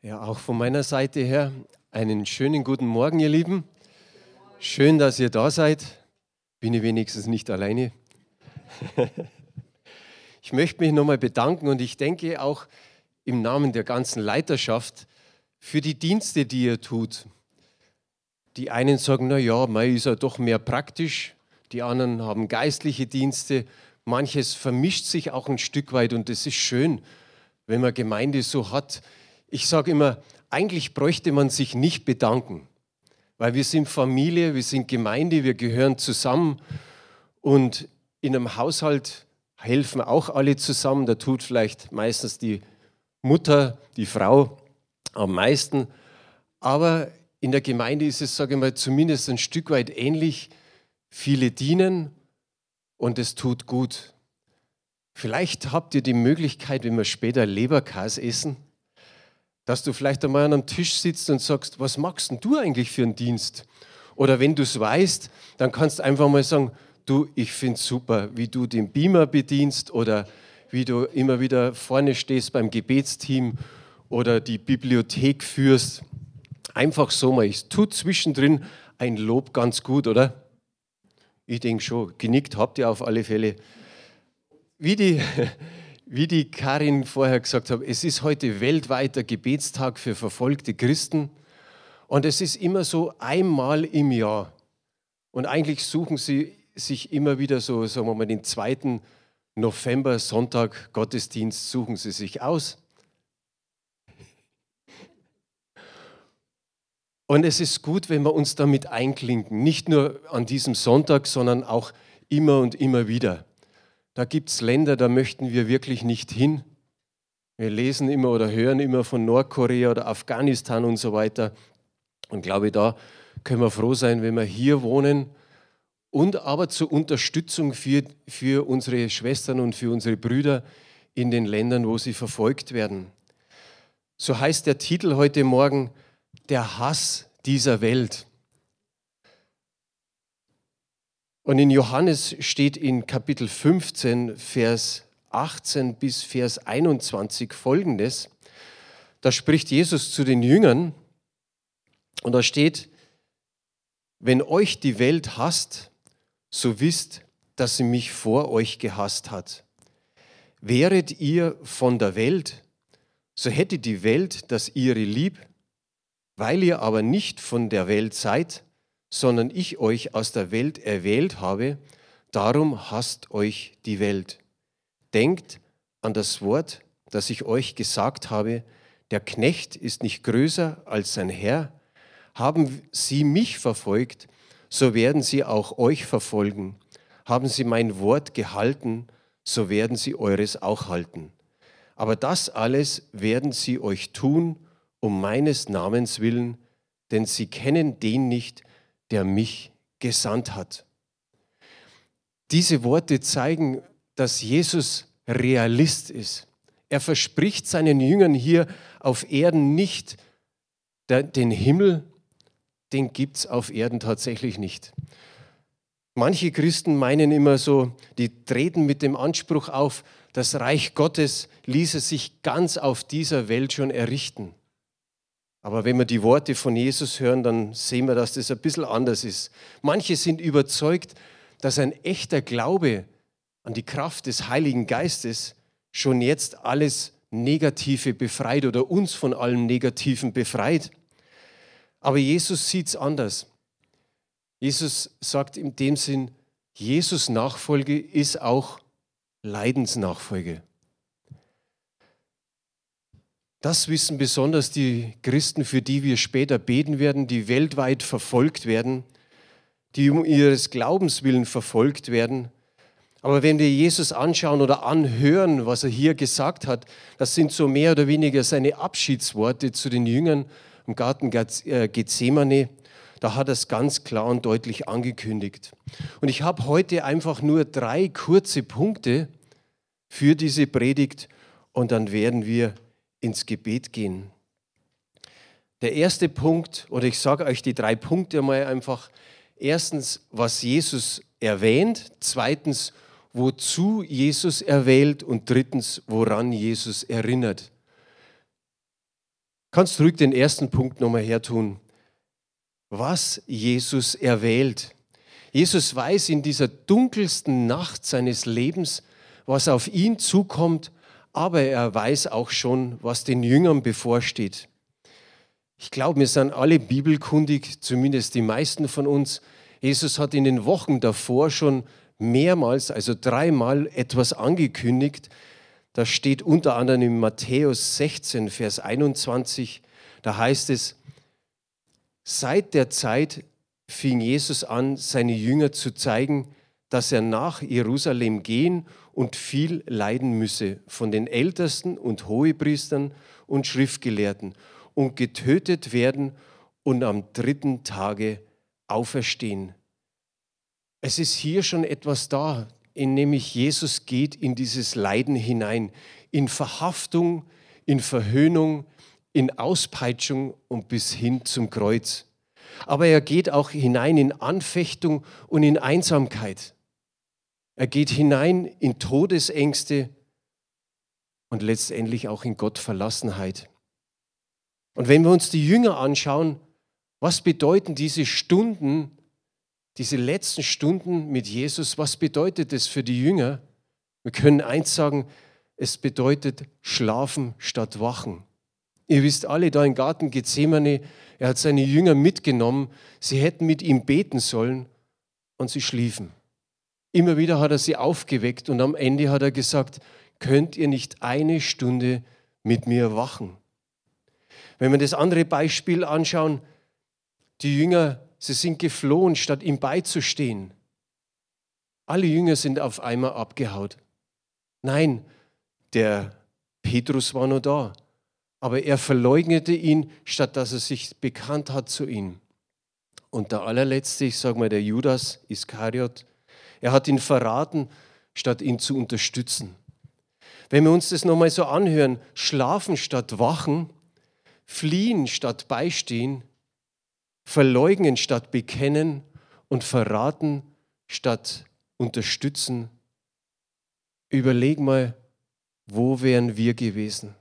Ja, auch von meiner Seite her einen schönen guten Morgen, ihr Lieben. Schön, dass ihr da seid. Bin ich wenigstens nicht alleine. Ich möchte mich nochmal bedanken und ich denke auch im Namen der ganzen Leiterschaft für die Dienste, die ihr tut. Die einen sagen, naja, mei ist ja doch mehr praktisch. Die anderen haben geistliche Dienste. Manches vermischt sich auch ein Stück weit und das ist schön, wenn man Gemeinde so hat. Ich sage immer, eigentlich bräuchte man sich nicht bedanken, weil wir sind Familie, wir sind Gemeinde, wir gehören zusammen und in einem Haushalt helfen auch alle zusammen. Da tut vielleicht meistens die Mutter, die Frau am meisten, aber in der Gemeinde ist es, sage ich mal, zumindest ein Stück weit ähnlich. Viele dienen und es tut gut. Vielleicht habt ihr die Möglichkeit, wenn wir später Leberkäse essen, dass du vielleicht einmal an einem Tisch sitzt und sagst, was machst denn du eigentlich für einen Dienst? Oder wenn du es weißt, dann kannst du einfach mal sagen, du, ich finde es super, wie du den Beamer bedienst oder wie du immer wieder vorne stehst beim Gebetsteam oder die Bibliothek führst. Einfach so mal, es tut zwischendrin ein Lob ganz gut, oder? Ich denke schon, genickt habt ihr auf alle Fälle. Wie die Karin vorher gesagt hat, es ist heute weltweiter Gebetstag für verfolgte Christen und es ist immer so einmal im Jahr. Und eigentlich suchen sie sich immer wieder so, sagen wir mal, den 2. November, Sonntag, Gottesdienst, suchen sie sich aus. Und es ist gut, wenn wir uns damit einklinken, nicht nur an diesem Sonntag, sondern auch immer und immer wieder. Da gibt es Länder, da möchten wir wirklich nicht hin. Wir lesen immer oder hören immer von Nordkorea oder Afghanistan und so weiter. Und glaube, da können wir froh sein, wenn wir hier wohnen. Und aber zur Unterstützung für unsere Schwestern und für unsere Brüder in den Ländern, wo sie verfolgt werden. So heißt der Titel heute Morgen, der Hass dieser Welt. Und in Johannes steht in Kapitel 15, Vers 18 bis Vers 21 Folgendes. Da spricht Jesus zu den Jüngern und da steht, wenn euch die Welt hasst, so wisst, dass sie mich vor euch gehasst hat. Wäret ihr von der Welt, so hätte die Welt das ihre lieb, weil ihr aber nicht von der Welt seid, sondern ich euch aus der Welt erwählt habe, darum hasst euch die Welt. Denkt an das Wort, das ich euch gesagt habe, der Knecht ist nicht größer als sein Herr. Haben sie mich verfolgt, so werden sie auch euch verfolgen. Haben sie mein Wort gehalten, so werden sie eures auch halten. Aber das alles werden sie euch tun, um meines Namens willen, denn sie kennen den nicht, der mich gesandt hat. Diese Worte zeigen, dass Jesus Realist ist. Er verspricht seinen Jüngern hier auf Erden nicht den Himmel, den gibt es auf Erden tatsächlich nicht. Manche Christen meinen immer so, die treten mit dem Anspruch auf, das Reich Gottes ließe sich ganz auf dieser Welt schon errichten. Aber wenn wir die Worte von Jesus hören, dann sehen wir, dass das ein bisschen anders ist. Manche sind überzeugt, dass ein echter Glaube an die Kraft des Heiligen Geistes schon jetzt alles Negative befreit oder uns von allem Negativen befreit. Aber Jesus sieht es anders. Jesus sagt in dem Sinn, Jesus Nachfolge ist auch Leidensnachfolge. Das wissen besonders die Christen, für die wir später beten werden, die weltweit verfolgt werden, die um ihres Glaubens willen verfolgt werden. Aber wenn wir Jesus anschauen oder anhören, was er hier gesagt hat, das sind so mehr oder weniger seine Abschiedsworte zu den Jüngern im Garten Gethsemane. Da hat er es ganz klar und deutlich angekündigt. Und ich habe heute einfach nur 3 kurze Punkte für diese Predigt und dann werden wir ins Gebet gehen. Der erste Punkt, oder ich sage euch die 3 Punkte mal einfach. 1. was Jesus erwähnt. 2. wozu Jesus erwählt. Und 3. woran Jesus erinnert. Kannst du ruhig den ersten Punkt nochmal hertun. Was Jesus erwählt. Jesus weiß in dieser dunkelsten Nacht seines Lebens, was auf ihn zukommt, aber er weiß auch schon, was den Jüngern bevorsteht. Ich glaube, wir sind alle bibelkundig, zumindest die meisten von uns. Jesus hat in den Wochen davor schon mehrmals, also dreimal etwas angekündigt. Das steht unter anderem in Matthäus 16, Vers 21. Da heißt es, seit der Zeit fing Jesus an, seine Jünger zu zeigen, dass er nach Jerusalem gehen und viel leiden müsse von den Ältesten und Hohepriestern und Schriftgelehrten und getötet werden und am dritten Tage auferstehen. Es ist hier schon etwas da, nämlich Jesus geht in dieses Leiden hinein, in Verhaftung, in Verhöhnung, in Auspeitschung und bis hin zum Kreuz. Aber er geht auch hinein in Anfechtung und in Einsamkeit. Er geht hinein in Todesängste und letztendlich auch in Gottverlassenheit. Und wenn wir uns die Jünger anschauen, was bedeuten diese Stunden, diese letzten Stunden mit Jesus, was bedeutet es für die Jünger? Wir können eins sagen, es bedeutet Schlafen statt Wachen. Ihr wisst alle, da im Garten Gethsemane, er hat seine Jünger mitgenommen, sie hätten mit ihm beten sollen und sie schliefen. Immer wieder hat er sie aufgeweckt und am Ende hat er gesagt, könnt ihr nicht eine Stunde mit mir wachen? Wenn wir das andere Beispiel anschauen, die Jünger, sie sind geflohen, statt ihm beizustehen. Alle Jünger sind auf einmal abgehaut. Nein, der Petrus war noch da, aber er verleugnete ihn, statt dass er sich bekannt hat zu ihm. Und der allerletzte, ich sage mal, der Judas Iskariot, er hat ihn verraten, statt ihn zu unterstützen. Wenn wir uns das nochmal so anhören, schlafen statt wachen, fliehen statt beistehen, verleugnen statt bekennen und verraten statt unterstützen. Überleg mal, wo wären wir gewesen?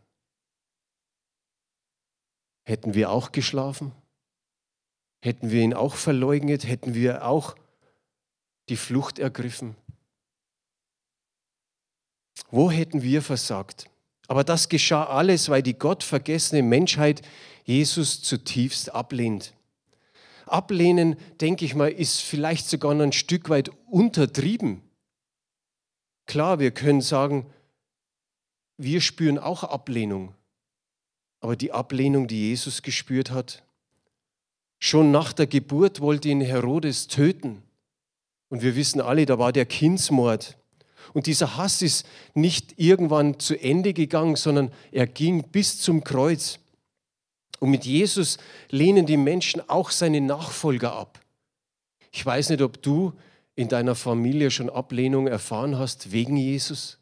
Hätten wir auch geschlafen? Hätten wir ihn auch verleugnet? Hätten wir auch die Flucht ergriffen? Wo hätten wir versagt? Aber das geschah alles, weil die gottvergessene Menschheit Jesus zutiefst ablehnt. Ablehnen, denke ich mal, ist vielleicht sogar noch ein Stück weit untertrieben. Klar, wir können sagen, wir spüren auch Ablehnung. Aber die Ablehnung, die Jesus gespürt hat, schon nach der Geburt wollte ihn Herodes töten. Und wir wissen alle, da war der Kindsmord. Und dieser Hass ist nicht irgendwann zu Ende gegangen, sondern er ging bis zum Kreuz. Und mit Jesus lehnen die Menschen auch seine Nachfolger ab. Ich weiß nicht, ob du in deiner Familie schon Ablehnung erfahren hast wegen Jesus.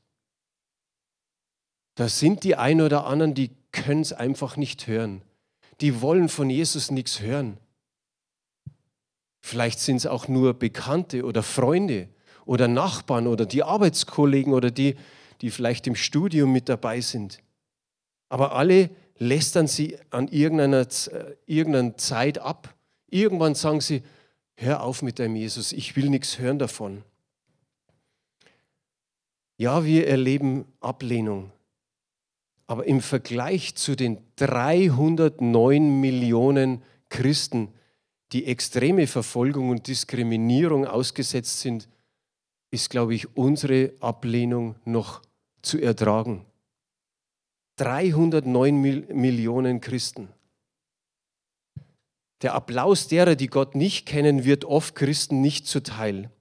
Da sind die einen oder anderen, die können es einfach nicht hören. Die wollen von Jesus nichts hören. Vielleicht sind es auch nur Bekannte oder Freunde oder Nachbarn oder die Arbeitskollegen oder die, die vielleicht im Studium mit dabei sind. Aber alle lästern sie an irgendeiner Zeit ab. Irgendwann sagen sie, hör auf mit deinem Jesus, ich will nichts hören davon. Ja, wir erleben Ablehnung. Aber im Vergleich zu den 309 Millionen Christen, die extreme Verfolgung und Diskriminierung ausgesetzt sind, ist, glaube ich, unsere Ablehnung noch zu ertragen. 309 Millionen Christen. Der Applaus derer, die Gott nicht kennen, wird oft Christen nicht zuteil.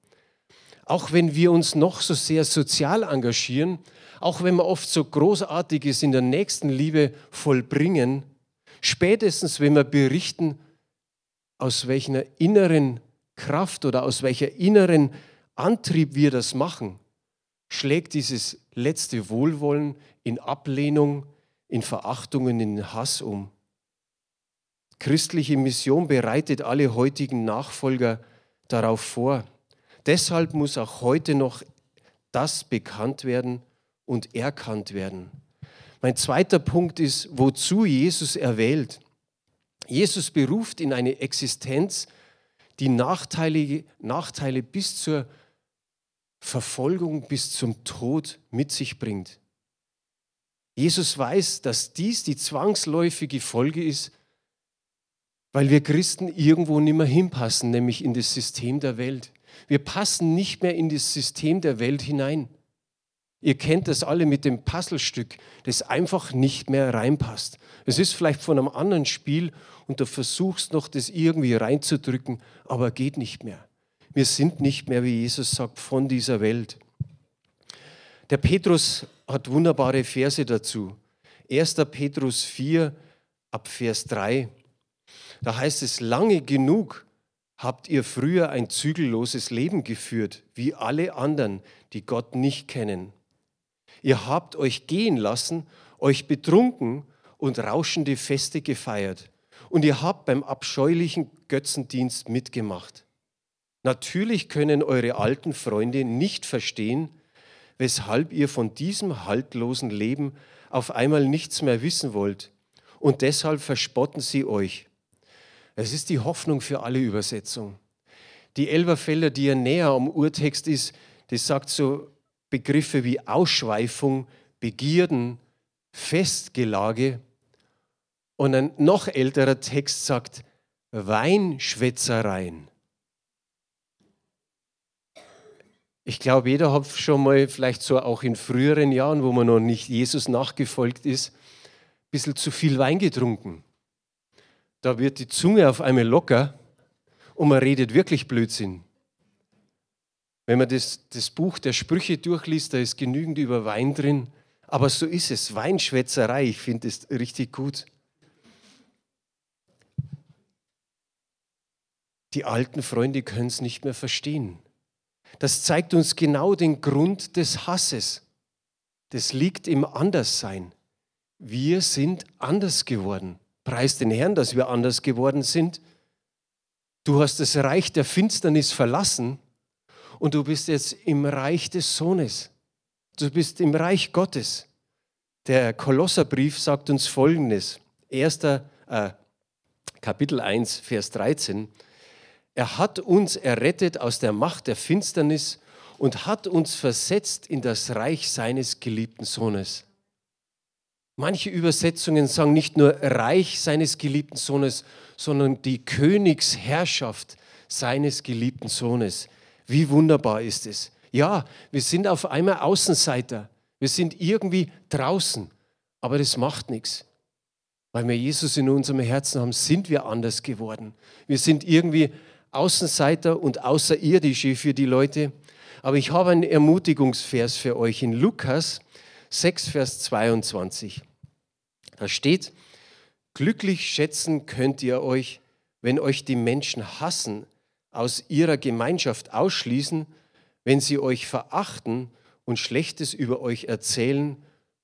Auch wenn wir uns noch so sehr sozial engagieren, auch wenn wir oft so Großartiges in der Nächstenliebe vollbringen, spätestens wenn wir berichten, aus welcher inneren Kraft oder aus welcher inneren Antrieb wir das machen, schlägt dieses letzte Wohlwollen in Ablehnung, in Verachtung und in Hass um. Christliche Mission bereitet alle heutigen Nachfolger darauf vor. Deshalb muss auch heute noch das bekannt werden und erkannt werden. Mein zweiter Punkt ist, wozu Jesus erwählt. Jesus beruft in eine Existenz, die Nachteile bis zur Verfolgung, bis zum Tod mit sich bringt. Jesus weiß, dass dies die zwangsläufige Folge ist, weil wir Christen irgendwo nicht mehr hinpassen, nämlich in das System der Welt. Wir passen nicht mehr in das System der Welt hinein. Ihr kennt das alle mit dem Puzzlestück, das einfach nicht mehr reinpasst. Es ist vielleicht von einem anderen Spiel und du versuchst noch, das irgendwie reinzudrücken, aber geht nicht mehr. Wir sind nicht mehr, wie Jesus sagt, von dieser Welt. Der Petrus hat wunderbare Verse dazu. 1. Petrus 4, ab Vers 3. Da heißt es, lange genug habt ihr früher ein zügelloses Leben geführt, wie alle anderen, die Gott nicht kennen. Ihr habt euch gehen lassen, euch betrunken und rauschende Feste gefeiert. Und ihr habt beim abscheulichen Götzendienst mitgemacht. Natürlich können eure alten Freunde nicht verstehen, weshalb ihr von diesem haltlosen Leben auf einmal nichts mehr wissen wollt. Und deshalb verspotten sie euch. Es ist die Hoffnung für alle Übersetzung. Die Elberfelder, die ja näher am Urtext ist, das sagt so Begriffe wie Ausschweifung, Begierden, Festgelage. Und ein noch älterer Text sagt Weinschwätzereien. Ich glaube, jeder hat schon mal, vielleicht so auch in früheren Jahren, wo man noch nicht Jesus nachgefolgt ist, ein bisschen zu viel Wein getrunken. Da wird die Zunge auf einmal locker und man redet wirklich Blödsinn. Wenn man das Buch der Sprüche durchliest, da ist genügend über Wein drin. Aber so ist es, Weinschwätzerei, ich finde es richtig gut. Die alten Freunde können es nicht mehr verstehen. Das zeigt uns genau den Grund des Hasses. Das liegt im Anderssein. Wir sind anders geworden. Preis den Herrn, dass wir anders geworden sind. Du hast das Reich der Finsternis verlassen und du bist jetzt im Reich des Sohnes. Du bist im Reich Gottes. Der Kolosserbrief sagt uns Folgendes. Kapitel 1, Vers 13. Er hat uns errettet aus der Macht der Finsternis und hat uns versetzt in das Reich seines geliebten Sohnes. Manche Übersetzungen sagen nicht nur Reich seines geliebten Sohnes, sondern die Königsherrschaft seines geliebten Sohnes. Wie wunderbar ist es. Ja, wir sind auf einmal Außenseiter. Wir sind irgendwie draußen. Aber das macht nichts. Weil wir Jesus in unserem Herzen haben, sind wir anders geworden. Wir sind irgendwie Außenseiter und Außerirdische für die Leute. Aber ich habe einen Ermutigungsvers für euch in Lukas 6, Vers 22. Da steht, glücklich schätzen könnt ihr euch, wenn euch die Menschen hassen, aus ihrer Gemeinschaft ausschließen, wenn sie euch verachten und Schlechtes über euch erzählen,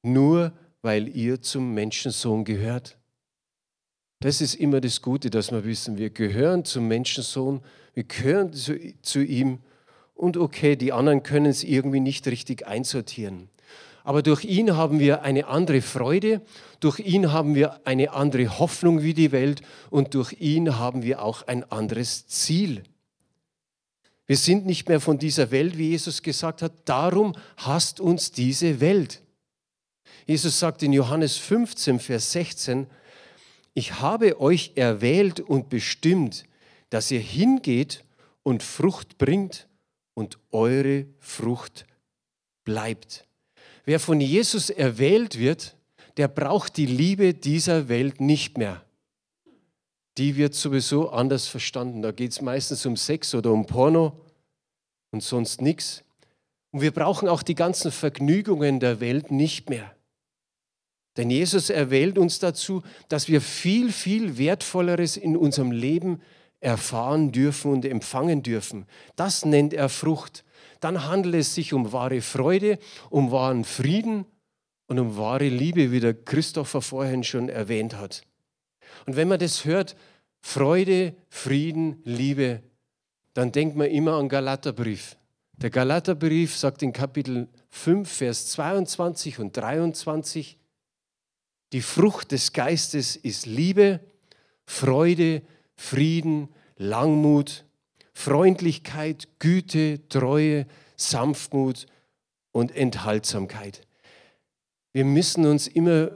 nur weil ihr zum Menschensohn gehört. Das ist immer das Gute, dass wir wissen, wir gehören zum Menschensohn, wir gehören zu ihm und okay, die anderen können es irgendwie nicht richtig einsortieren. Aber durch ihn haben wir eine andere Freude, durch ihn haben wir eine andere Hoffnung wie die Welt und durch ihn haben wir auch ein anderes Ziel. Wir sind nicht mehr von dieser Welt, wie Jesus gesagt hat, darum hasst uns diese Welt. Jesus sagt in Johannes 15, Vers 16, ich habe euch erwählt und bestimmt, dass ihr hingeht und Frucht bringt und eure Frucht bleibt. Wer von Jesus erwählt wird, der braucht die Liebe dieser Welt nicht mehr. Die wird sowieso anders verstanden. Da geht es meistens um Sex oder um Porno und sonst nichts. Und wir brauchen auch die ganzen Vergnügungen der Welt nicht mehr. Denn Jesus erwählt uns dazu, dass wir viel, viel Wertvolleres in unserem Leben erfahren dürfen und empfangen dürfen. Das nennt er Frucht. Dann handelt es sich um wahre Freude, um wahren Frieden und um wahre Liebe, wie der Christopher vorhin schon erwähnt hat. Und wenn man das hört, Freude, Frieden, Liebe, dann denkt man immer an Galaterbrief. Der Galaterbrief sagt in Kapitel 5, Vers 22 und 23, Die Frucht des Geistes ist Liebe, Freude, Frieden, Langmut, Freundlichkeit, Güte, Treue, Sanftmut und Enthaltsamkeit. Wir müssen uns immer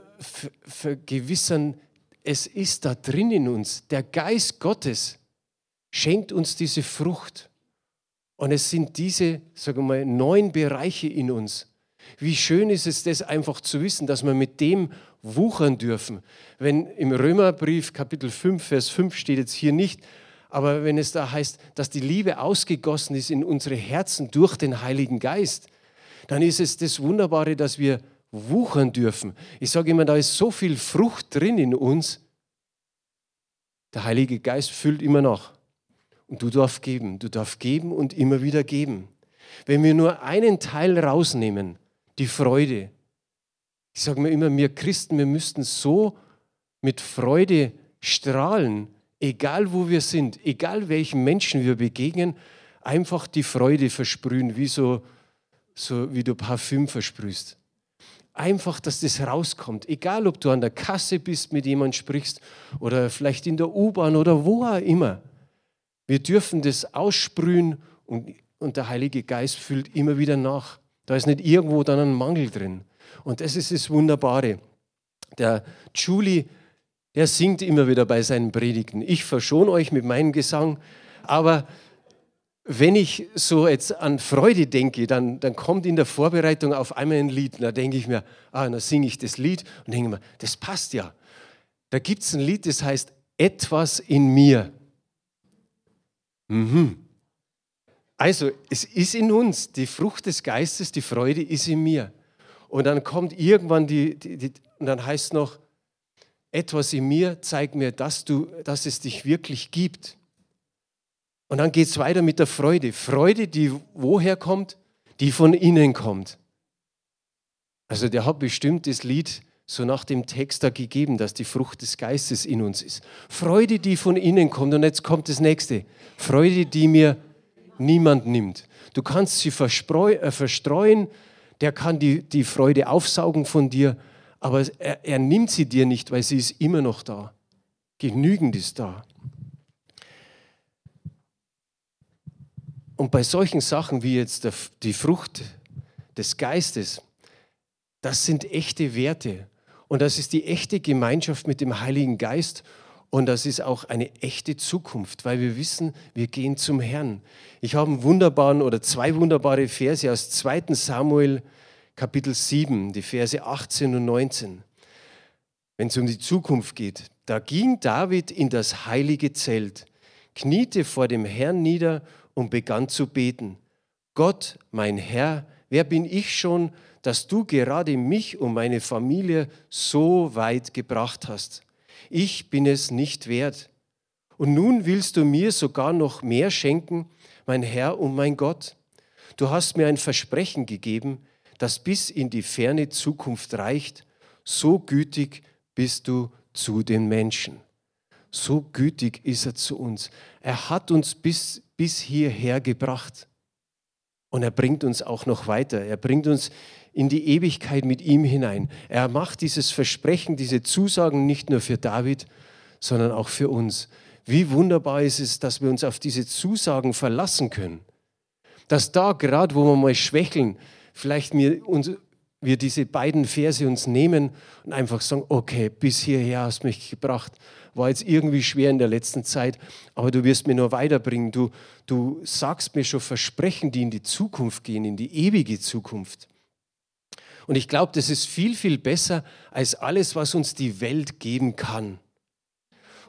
vergewissern, es ist da drin in uns. Der Geist Gottes schenkt uns diese Frucht. Und es sind diese, sagen wir mal, 9 Bereiche in uns. Wie schön ist es, das einfach zu wissen, dass wir mit dem wuchern dürfen. Wenn im Römerbrief Kapitel 5, Vers 5 steht jetzt hier nicht, aber wenn es da heißt, dass die Liebe ausgegossen ist in unsere Herzen durch den Heiligen Geist, dann ist es das Wunderbare, dass wir wuchern dürfen. Ich sage immer, da ist so viel Frucht drin in uns. Der Heilige Geist füllt immer nach. Und du darfst geben und immer wieder geben. Wenn wir nur einen Teil rausnehmen, die Freude. Ich sage mir immer, wir Christen, wir müssten so mit Freude strahlen, egal wo wir sind, egal welchen Menschen wir begegnen, einfach die Freude versprühen, wie so wie du Parfüm versprühst. Einfach, dass das rauskommt. Egal, ob du an der Kasse bist, mit jemandem sprichst oder vielleicht in der U-Bahn oder wo auch immer. Wir dürfen das aussprühen und der Heilige Geist füllt immer wieder nach. Da ist nicht irgendwo dann ein Mangel drin. Und das ist das Wunderbare. Der Juli, der singt immer wieder bei seinen Predigten. Ich verschone euch mit meinem Gesang, aber wenn ich so jetzt an Freude denke, dann kommt in der Vorbereitung auf einmal ein Lied. Da denke ich mir, dann singe ich das Lied und denke mir, das passt ja. Da gibt es ein Lied, das heißt Etwas in mir. Also es ist in uns, die Frucht des Geistes, die Freude ist in mir. Und dann kommt irgendwann und dann heißt es noch, etwas in mir zeigt mir, dass es dich wirklich gibt. Und dann geht es weiter mit der Freude. Freude, die woher kommt? Die von innen kommt. Also der hat bestimmt das Lied so nach dem Text da gegeben, dass die Frucht des Geistes in uns ist. Freude, die von innen kommt. Und jetzt kommt das Nächste. Freude, die mir niemand nimmt. Du kannst sie verstreuen. Der kann die Freude aufsaugen von dir. Aber er nimmt sie dir nicht, weil sie ist immer noch da. Genügend ist da. Und bei solchen Sachen wie jetzt die Frucht des Geistes, das sind echte Werte. Und das ist die echte Gemeinschaft mit dem Heiligen Geist. Und das ist auch eine echte Zukunft, weil wir wissen, wir gehen zum Herrn. Ich habe einen wunderbaren oder 2 wunderbare Verse aus 2. Samuel Kapitel 7, die Verse 18 und 19. Wenn es um die Zukunft geht. Da ging David in das heilige Zelt, kniete vor dem Herrn nieder und begann zu beten. Gott, mein Herr, wer bin ich schon, dass du gerade mich und meine Familie so weit gebracht hast? Ich bin es nicht wert. Und nun willst du mir sogar noch mehr schenken, mein Herr und mein Gott. Du hast mir ein Versprechen gegeben, das bis in die ferne Zukunft reicht. So gütig bist du zu den Menschen. So gütig ist er zu uns. Er hat uns bis hierher gebracht. Und er bringt uns auch noch weiter. Er bringt uns in die Ewigkeit mit ihm hinein. Er macht dieses Versprechen, diese Zusagen nicht nur für David, sondern auch für uns. Wie wunderbar ist es, dass wir uns auf diese Zusagen verlassen können. Dass da gerade, wo wir mal schwächeln, vielleicht wir diese beiden Verse uns nehmen und einfach sagen, okay, bis hierher hast du mich gebracht. War jetzt irgendwie schwer in der letzten Zeit, aber du wirst mir nur weiterbringen. Du sagst mir schon Versprechen, die in die Zukunft gehen, in die ewige Zukunft. Und ich glaube, das ist viel, viel besser als alles, was uns die Welt geben kann.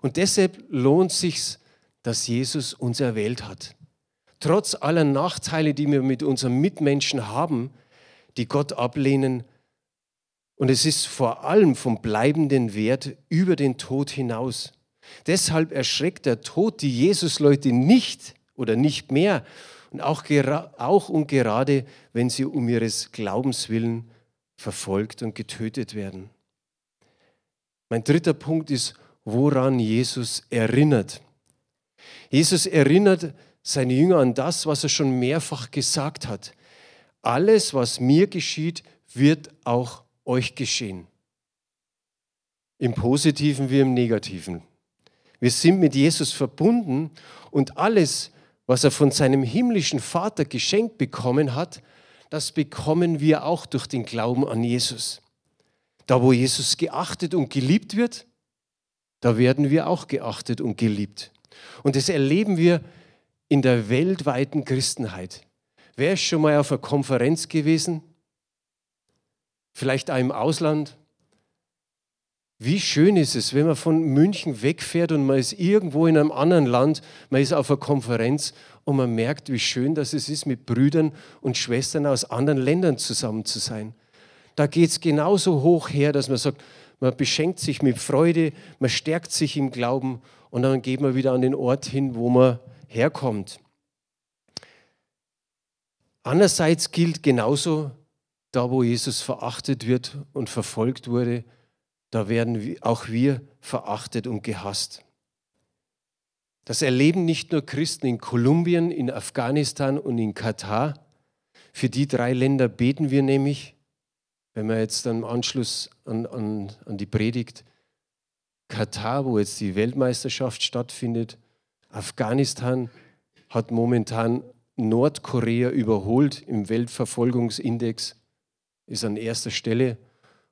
Und deshalb lohnt es sich, dass Jesus uns erwählt hat. Trotz aller Nachteile, die wir mit unseren Mitmenschen haben, die Gott ablehnen. Und es ist vor allem vom bleibenden Wert über den Tod hinaus. Deshalb erschreckt der Tod die Jesus-Leute nicht oder nicht mehr. Und auch und gerade, wenn sie um ihres Glaubens willen verfolgt und getötet werden. Mein 3. Punkt ist, woran Jesus erinnert. Jesus erinnert seine Jünger an das, was er schon mehrfach gesagt hat. Alles, was mir geschieht, wird auch euch geschehen. im Positiven wie im Negativen. Wir sind mit Jesus verbunden und alles, was er von seinem himmlischen Vater geschenkt bekommen hat, das bekommen wir auch durch den Glauben an Jesus. Da, wo Jesus geachtet und geliebt wird, da werden wir auch geachtet und geliebt. Und das erleben wir in der weltweiten Christenheit. Wer ist schon mal auf einer Konferenz gewesen? Vielleicht auch im Ausland? Wie schön ist es, wenn man von München wegfährt und man ist irgendwo in einem anderen Land, man ist auf einer Konferenz und man merkt, wie schön das ist, mit Brüdern und Schwestern aus anderen Ländern zusammen zu sein. Da geht es genauso hoch her, dass man sagt, man beschenkt sich mit Freude, man stärkt sich im Glauben und dann geht man wieder an den Ort hin, wo man herkommt. Andererseits gilt genauso, da wo Jesus verachtet wird und verfolgt wurde, da werden auch wir verachtet und gehasst. Das erleben nicht nur Christen in Kolumbien, in Afghanistan und in Katar. Für die drei Länder beten wir nämlich, wenn wir jetzt dann im Anschluss an die Predigt, Katar, wo jetzt die Weltmeisterschaft stattfindet, Afghanistan hat momentan Nordkorea überholt im Weltverfolgungsindex, ist an erster Stelle.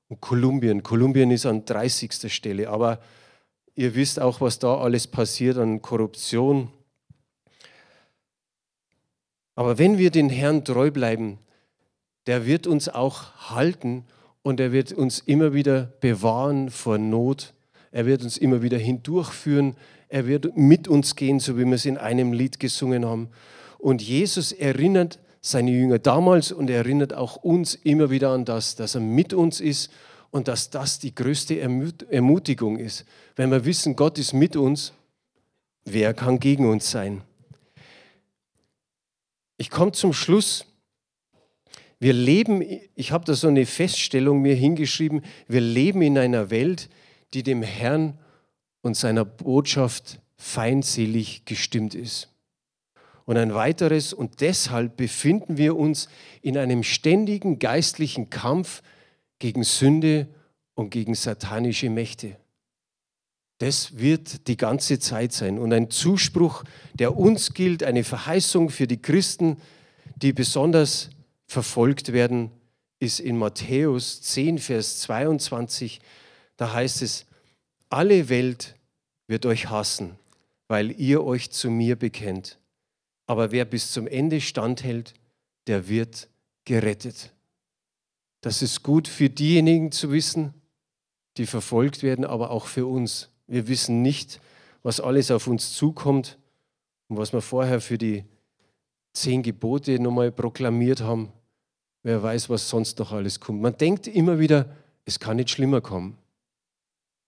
Und Kolumbien ist an 30. Stelle, aber ihr wisst auch, was da alles passiert an Korruption. Aber wenn wir den Herrn treu bleiben, der wird uns auch halten und er wird uns immer wieder bewahren vor Not. Er wird uns immer wieder hindurchführen. Er wird mit uns gehen, so wie wir es in einem Lied gesungen haben. Und Jesus erinnert seine Jünger damals und er erinnert auch uns immer wieder an das, dass er mit uns ist und dass das die größte Ermutigung ist. Wenn wir wissen, Gott ist mit uns, wer kann gegen uns sein? Ich komme zum Schluss. Wir leben, ich habe da so eine Feststellung mir hingeschrieben, wir leben in einer Welt, die dem Herrn und seiner Botschaft feindselig gestimmt ist. Und ein weiteres, und deshalb befinden wir uns in einem ständigen geistlichen Kampf gegen Sünde und gegen satanische Mächte. Das wird die ganze Zeit sein. Und ein Zuspruch, der uns gilt, eine Verheißung für die Christen, die besonders verfolgt werden, ist in Matthäus 10, Vers 22. Da heißt es, alle Welt wird euch hassen, weil ihr euch zu mir bekennt. Aber wer bis zum Ende standhält, der wird gerettet. Das ist gut für diejenigen zu wissen, die verfolgt werden, aber auch für uns. Wir wissen nicht, was alles auf uns zukommt und was wir vorher für die 10 Gebote nochmal proklamiert haben. Wer weiß, was sonst noch alles kommt. Man denkt immer wieder, es kann nicht schlimmer kommen.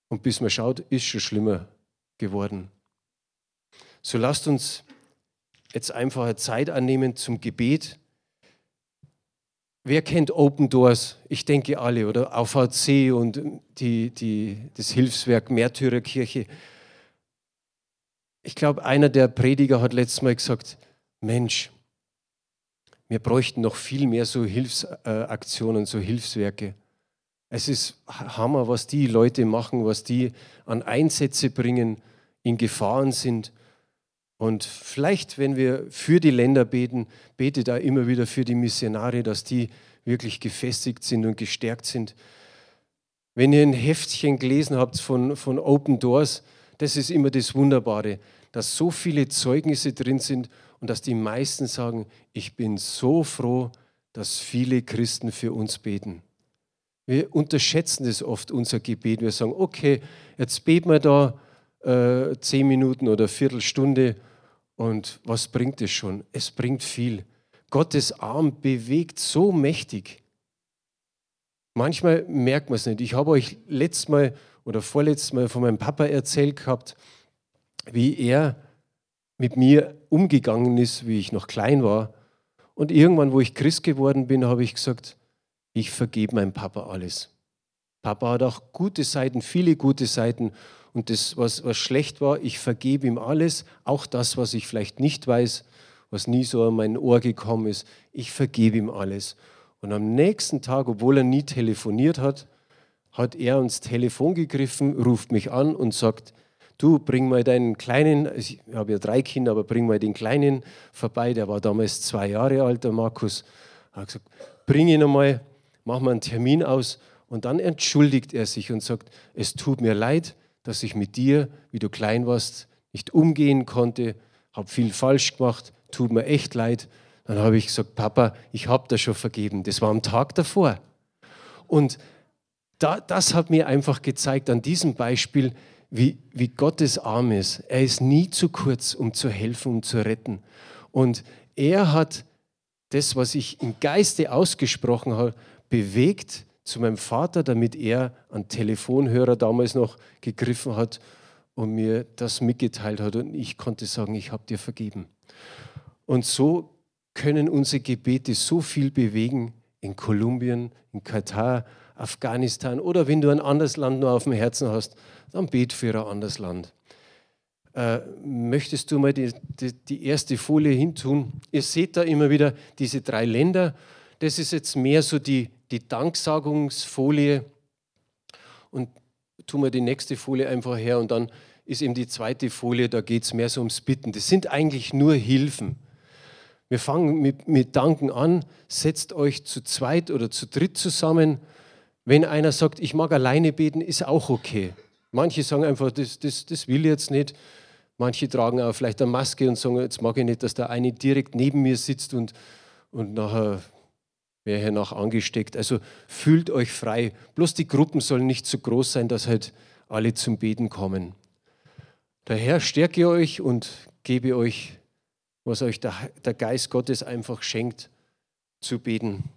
Und bis man schaut, ist schon schlimmer geworden. So lasst uns jetzt einfach eine Zeit annehmen zum Gebet. Wer kennt Open Doors? Ich denke alle, oder AVC und das Hilfswerk Märtyrerkirche. Ich glaube, einer der Prediger hat letztes Mal gesagt, Mensch, wir bräuchten noch viel mehr so Hilfsaktionen, so Hilfswerke. Es ist Hammer, was die Leute machen, was die an Einsätze bringen, in Gefahren sind. Und vielleicht, wenn wir für die Länder beten, betet da immer wieder für die Missionare, dass die wirklich gefestigt sind und gestärkt sind. Wenn ihr ein Heftchen gelesen habt von Open Doors, das ist immer das Wunderbare, dass so viele Zeugnisse drin sind und dass die meisten sagen, ich bin so froh, dass viele Christen für uns beten. Wir unterschätzen das oft, unser Gebet. Wir sagen, okay, jetzt beten wir da 10 Minuten oder eine Viertelstunde und was bringt es schon? Es bringt viel. Gottes Arm bewegt so mächtig. Manchmal merkt man es nicht. Ich habe euch letztes Mal oder vorletztes Mal von meinem Papa erzählt gehabt, wie er mit mir umgegangen ist, wie ich noch klein war. Und irgendwann, wo ich Christ geworden bin, habe ich gesagt, ich vergebe meinem Papa alles. Papa hat auch gute Seiten, viele gute Seiten. Und das, was schlecht war, ich vergebe ihm alles, auch das, was ich vielleicht nicht weiß, was nie so an mein Ohr gekommen ist, ich vergebe ihm alles. Und am nächsten Tag, obwohl er nie telefoniert hat, hat er ans Telefon gegriffen, ruft mich an und sagt, du, bring mal deinen Kleinen, ich habe ja 3 Kinder, aber bring mal den Kleinen vorbei, der war damals 2 Jahre alt, der Markus. Er hat gesagt, bring ihn einmal, mach mal einen Termin aus. Und dann entschuldigt er sich und sagt, es tut mir leid, dass ich mit dir, wie du klein warst, nicht umgehen konnte, habe viel falsch gemacht, tut mir echt leid. Dann habe ich gesagt, Papa, ich habe das schon vergeben. Das war am Tag davor. Und das hat mir einfach gezeigt, an diesem Beispiel, wie Gottes Arm ist. Er ist nie zu kurz, um zu helfen, um zu retten. Und er hat das, was ich im Geiste ausgesprochen habe, bewegt zu meinem Vater, damit er an Telefonhörer damals noch gegriffen hat und mir das mitgeteilt hat. Und ich konnte sagen, ich habe dir vergeben. Und so können unsere Gebete so viel bewegen in Kolumbien, in Katar, Afghanistan oder wenn du ein anderes Land nur auf dem Herzen hast, dann bet für ein anderes Land. Möchtest du mal die erste Folie hintun? Ihr seht da immer wieder diese 3 Länder. Das ist jetzt mehr so die Danksagungsfolie. Und tun wir die nächste Folie einfach her und dann ist eben die zweite Folie, da geht es mehr so ums Bitten. Das sind eigentlich nur Hilfen. Wir fangen mit Danken an, setzt euch zu zweit oder zu dritt zusammen. Wenn einer sagt, ich mag alleine beten, ist auch okay. Manche sagen einfach, das will ich jetzt nicht. Manche tragen auch vielleicht eine Maske und sagen, jetzt mag ich nicht, dass der eine direkt neben mir sitzt und nachher wäre hier noch angesteckt. Also fühlt euch frei. Bloß die Gruppen sollen nicht so groß sein, dass halt alle zum Beten kommen. Der Herr stärke euch und gebe euch, was euch der Geist Gottes einfach schenkt, zu beten.